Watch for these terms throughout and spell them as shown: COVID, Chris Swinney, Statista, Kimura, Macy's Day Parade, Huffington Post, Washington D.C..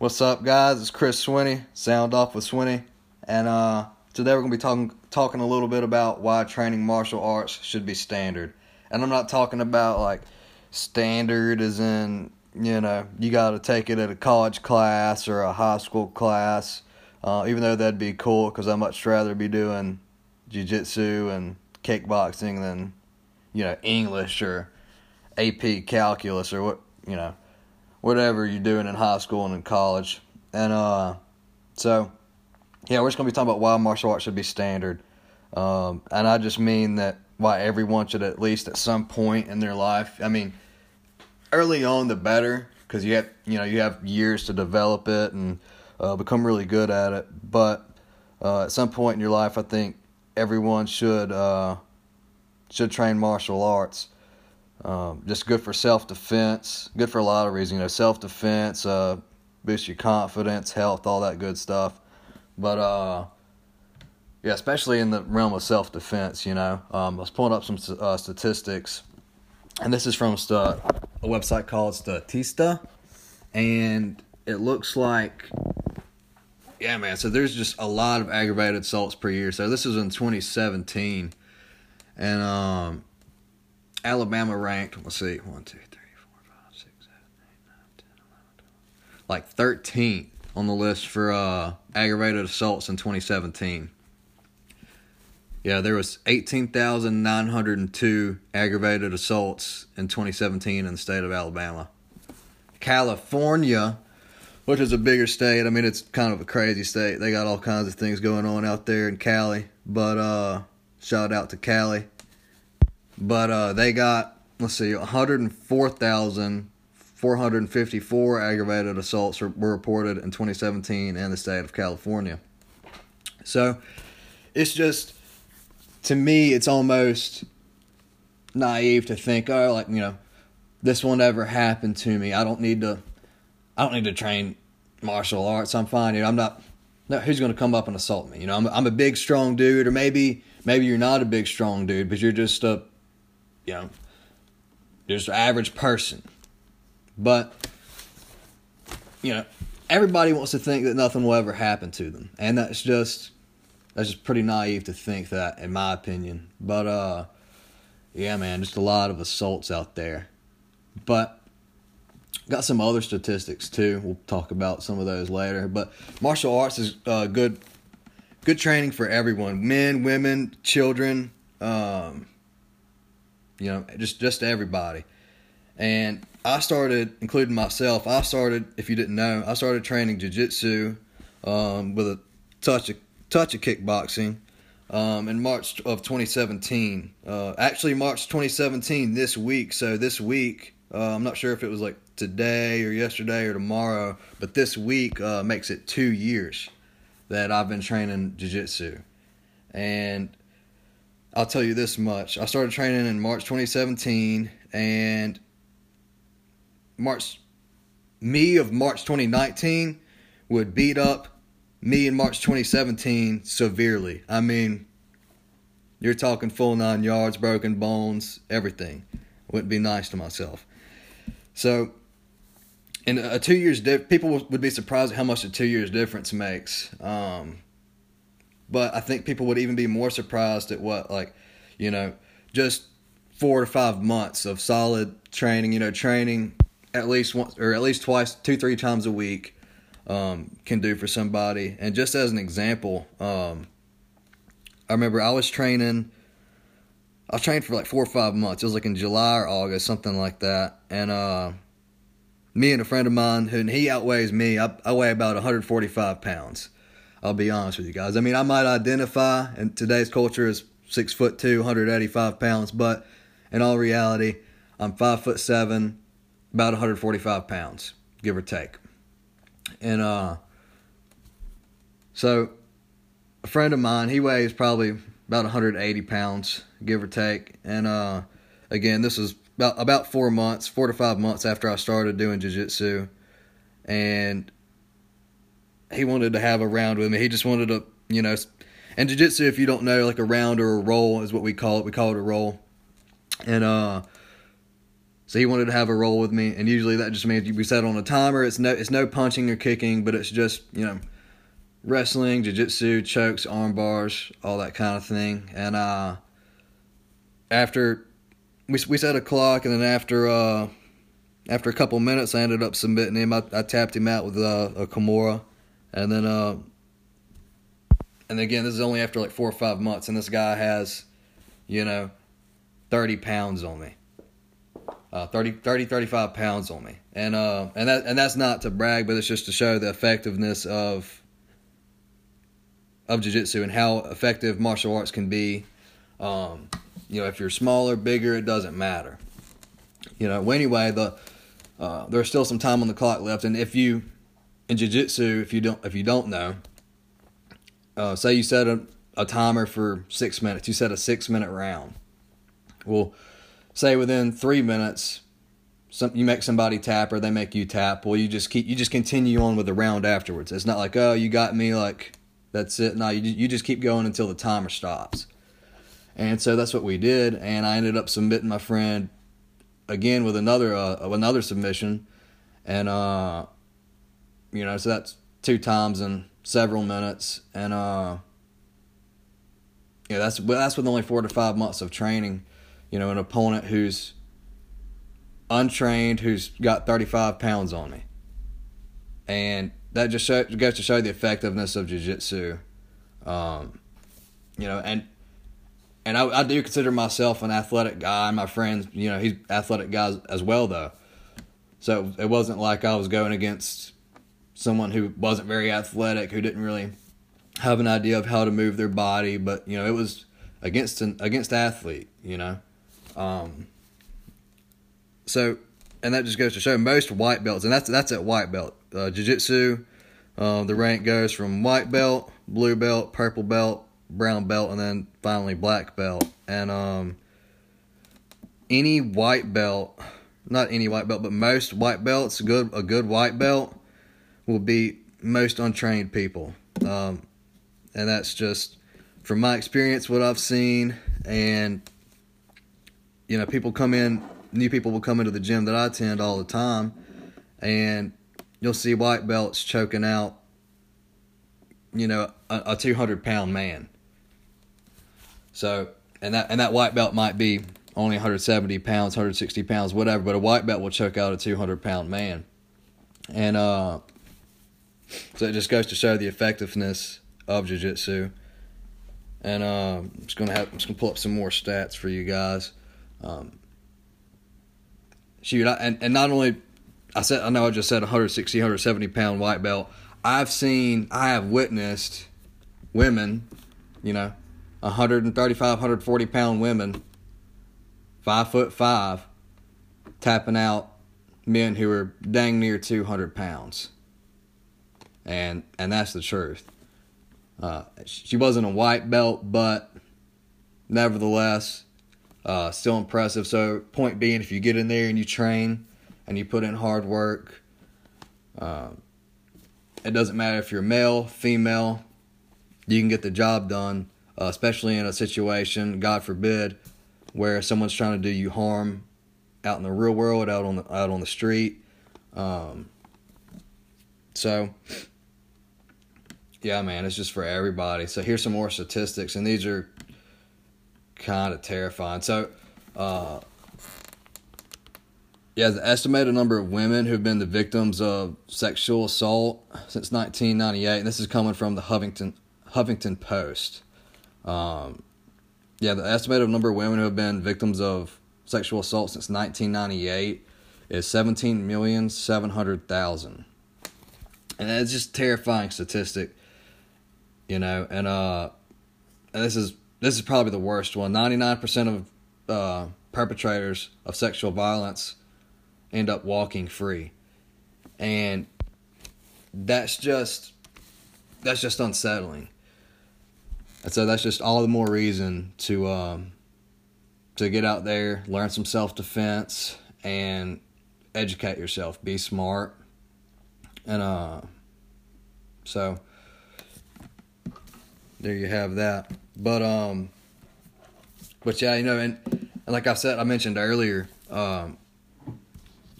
What's up, guys? It's Chris Swinney, Sound Off with Swinney, and today we're going to be talking a little bit about why training martial arts should be standard. And I'm not talking about, like, standard as in, you know, you got to take it at a college class or a high school class, even though that'd be cool because I'd much rather be doing jiu-jitsu and kickboxing than, you know, English or AP calculus or what, you know, whatever you're doing in high school and in college. And we're just going to be talking about why martial arts should be standard. And I just mean that why everyone should at least at some point in their life, I mean, early on the better, because you have years to develop it and become really good at it. But at some point in your life, I think everyone should train martial arts. Just good for self-defense, good for a lot of reasons, you know, self-defense, boosts your confidence, health, all that good stuff. But, especially in the realm of self-defense, you know, I was pulling up some statistics, and this is from a website called Statista, and it looks like, yeah, man, so there's just a lot of aggravated assaults per year. So this is in 2017, and, Alabama ranked, let's see, 1, 2, 3, 4, 5, 6, 7, 8, 9, 10, 11, 12, like 13th on the list for aggravated assaults in 2017. Yeah, there was 18,902 aggravated assaults in 2017 in the state of Alabama. California, which is a bigger state, I mean, it's kind of a crazy state. They got all kinds of things going on out there in Cali, but shout out to Cali. But they got, 104,454 aggravated assaults were reported in 2017 in the state of California. So it's just, to me, it's almost naive to think, oh, like, you know, this will never happen to me. I don't need to train martial arts. I'm fine. You know, who's going to come up and assault me? You know, I'm a big, strong dude, or maybe you're not a big, strong dude, but you're just a, you know, just an average person. But, you know, everybody wants to think that nothing will ever happen to them. And that's just pretty naive to think that, in my opinion. But, yeah, man, just a lot of assaults out there. But got some other statistics, too. We'll talk about some of those later. But martial arts is good training for everyone. Men, women, children, you know, just everybody. And I started, including myself, if you didn't know, I started training jiu-jitsu with a touch of kickboxing in March of 2017. Actually, March 2017, this week. So this week, I'm not sure if it was like today or yesterday or tomorrow, but this week makes it 2 years that I've been training jiu-jitsu. And I'll tell you this much. I started training in March 2017, and March 2019 would beat up me in March 2017 severely. I mean, you're talking full 9 yards, broken bones, everything. Wouldn't be nice to myself. So, in a 2 years, people would be surprised at how much a 2 years difference makes. But I think people would even be more surprised at what, like, you know, just 4 to 5 months of solid training, you know, training at least once or at least twice, 2-3 times a week can do for somebody. And just as an example, I remember I trained for like 4 or 5 months. It was like in July or August, something like that. And me and a friend of mine, and he outweighs me, I weigh about 145 pounds. I'll be honest with you guys. I mean, I might identify in today's culture as 6'2", 185 pounds, but in all reality, I'm 5'7", about 145 pounds, give or take. And so a friend of mine, he weighs probably about 180 pounds, give or take. And again, this is about 4 months, 4 to 5 months after I started doing jiu-jitsu, and he wanted to have a round with me. He just wanted to, you know, and jiu-jitsu, if you don't know, like a round or a roll is what we call it. We call it a roll. And So he wanted to have a roll with me, and usually that just means we settle on a timer. It's no punching or kicking, but it's just, you know, wrestling, jiu-jitsu, chokes, arm bars, all that kind of thing. And after we set a clock, and then after a couple minutes, I ended up submitting him. I tapped him out with a Kimura, and then and again, this is only after like 4 or 5 months, and this guy has, you know, 30 pounds on me, 35 pounds on me, and that's not to brag, but it's just to show the effectiveness of jiu-jitsu and how effective martial arts can be. You know, if you're smaller, bigger, it doesn't matter. You know, well, anyway, there's still some time on the clock left, and in jiu-jitsu, if you don't know, say you set a timer for 6 minutes, you set a 6-minute round. Well, say within 3 minutes, you make somebody tap or they make you tap. Well, you just continue on with the round afterwards. It's not like, oh, you got me, like that's it. No, you just keep going until the timer stops. And so that's what we did, and I ended up submitting my friend again with another submission, and you know, so that's 2 times in several minutes, and yeah, that's with only 4 to 5 months of training. You know, an opponent who's untrained, who's got 35 pounds on me, and that just goes to show the effectiveness of jiu-jitsu. You know, and I do consider myself an athletic guy, and my friends, you know, he's athletic guys as well, though. So it wasn't like I was going against someone who wasn't very athletic, who didn't really have an idea of how to move their body. But, you know, it was against athlete, you know. So, and that just goes to show most white belts, and that's at white belt. Jiu-jitsu, the rank goes from white belt, blue belt, purple belt, brown belt, and then finally black belt. And most white belts, a good white belt will be most untrained people, and that's just from my experience, what I've seen. And you know, new people will come into the gym that I attend all the time, and you'll see white belts choking out, you know, a 200-pound man. So, and that white belt might be only 170 pounds, 160 pounds, whatever, but a white belt will choke out a 200-pound man. And so it just goes to show the effectiveness of jiu-jitsu. And I'm just gonna pull up some more stats for you guys. Not only I just said 160, 170-pound white belt. I have witnessed women, you know, 135, 140-pound women, 5'5", tapping out men who are dang near 200 pounds. And that's the truth. She wasn't a white belt, but nevertheless, still impressive. So point being, if you get in there and you train and you put in hard work, it doesn't matter if you're male, female, you can get the job done. Especially in a situation, God forbid, where someone's trying to do you harm out in the real world, out on the street. So, yeah, man, it's just for everybody. So here's some more statistics, and these are kind of terrifying. So, yeah, the estimated number of women who've been the victims of sexual assault since 1998, and this is coming from the Huffington Post. The estimated number of women who have been victims of sexual assault since 1998 is 17,700,000. And that's just a terrifying statistic, you know. And and this is probably the worst one. 99% of perpetrators of sexual violence end up walking free, and that's just unsettling. And so that's just all the more reason to get out there, learn some self-defense, and educate yourself. Be smart. And so there you have that. But yeah, you know, and like I mentioned earlier,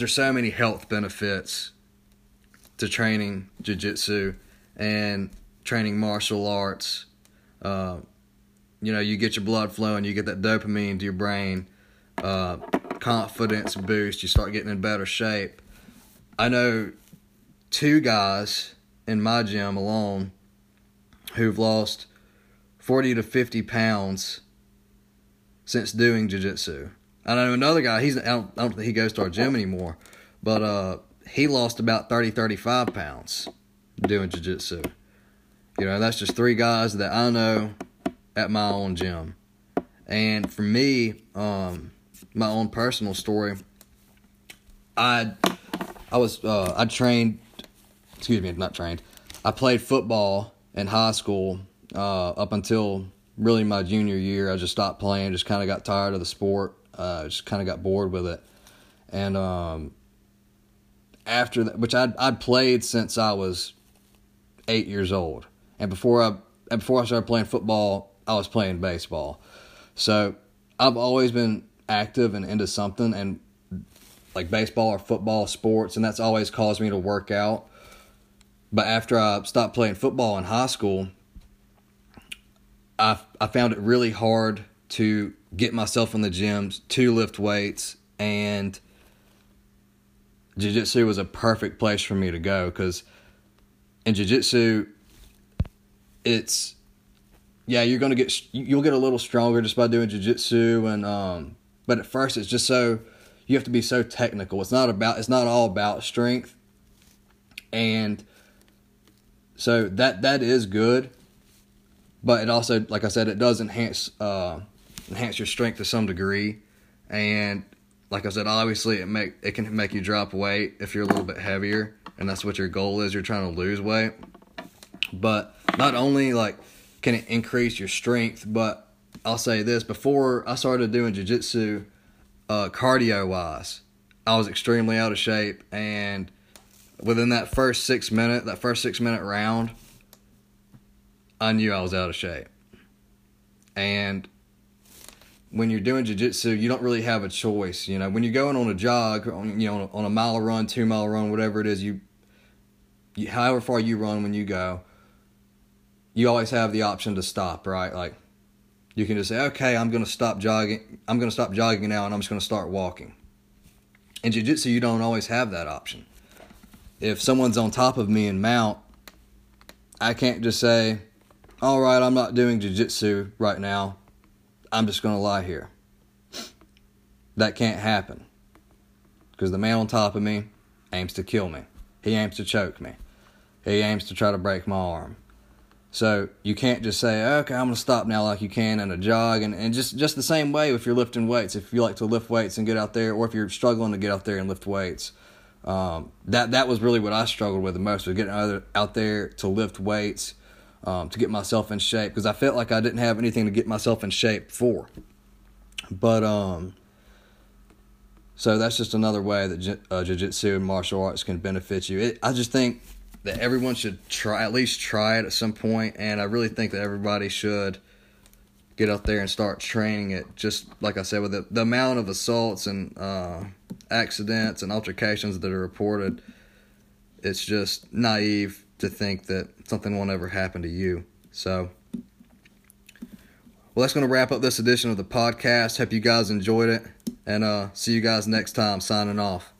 there's so many health benefits to training jiu-jitsu and training martial arts. You know, you get your blood flowing, you get that dopamine to your brain, confidence boost, you start getting in better shape. I know two guys in my gym alone who've lost 40 to 50 pounds since doing jiu-jitsu. I know another guy, I don't think he goes to our gym anymore, but he lost about 30, 35 pounds doing jiu-jitsu. You know, that's just three guys that I know at my own gym. And for me, my own personal story, I played football in high school up until really my junior year. I just stopped playing, just kind of got tired of the sport, just kind of got bored with it. And after that, which I'd played since I was 8 years old. And before I started playing football, I was playing baseball. So I've always been active and into something, and like baseball or football, sports, and that's always caused me to work out. But after I stopped playing football in high school, I found it really hard to get myself in the gyms to lift weights, and jiu-jitsu was a perfect place for me to go, because in jiu-jitsu, you'll get a little stronger just by doing jiu-jitsu, and but at first it's just so, you have to be so technical. It's not all about strength. And so that is good, but it also, like I said, it does enhance your strength to some degree. And like I said, obviously it can make you drop weight if you're a little bit heavier, and that's what your goal is. You're trying to lose weight. But not only like can it increase your strength, but I'll say this, before I started doing jiu-jitsu, cardio-wise, I was extremely out of shape, and within that first six minute round, I knew I was out of shape. And when you're doing jiu-jitsu, you don't really have a choice. You know, when you're going on a jog, on a mile run, 2 mile run, whatever it is, you however far you run when you go, you always have the option to stop, right? Like, you can just say, okay, I'm going to stop jogging now, and I'm just going to start walking. In jiu-jitsu, you don't always have that option. If someone's on top of me and mount, I can't just say, all right, I'm not doing jiu-jitsu right now, I'm just going to lie here. That can't happen, because the man on top of me aims to kill me. He aims to choke me. He aims to try to break my arm. So you can't just say, okay, I'm going to stop now, like you can in a jog. And just the same way if you're lifting weights, if you like to lift weights and get out there, or if you're struggling to get out there and lift weights. That was really what I struggled with the most, was getting out there to lift weights, to get myself in shape, because I felt like I didn't have anything to get myself in shape for. But so that's just another way that jiu-jitsu and martial arts can benefit you. I just think that everyone should at least try it at some point, and I really think that everybody should get out there and start training it. Just like I said, with the amount of assaults and accidents and altercations that are reported, it's just naive to think that something won't ever happen to you. So, well, that's going to wrap up this edition of the podcast. Hope you guys enjoyed it, and see you guys next time. Signing off.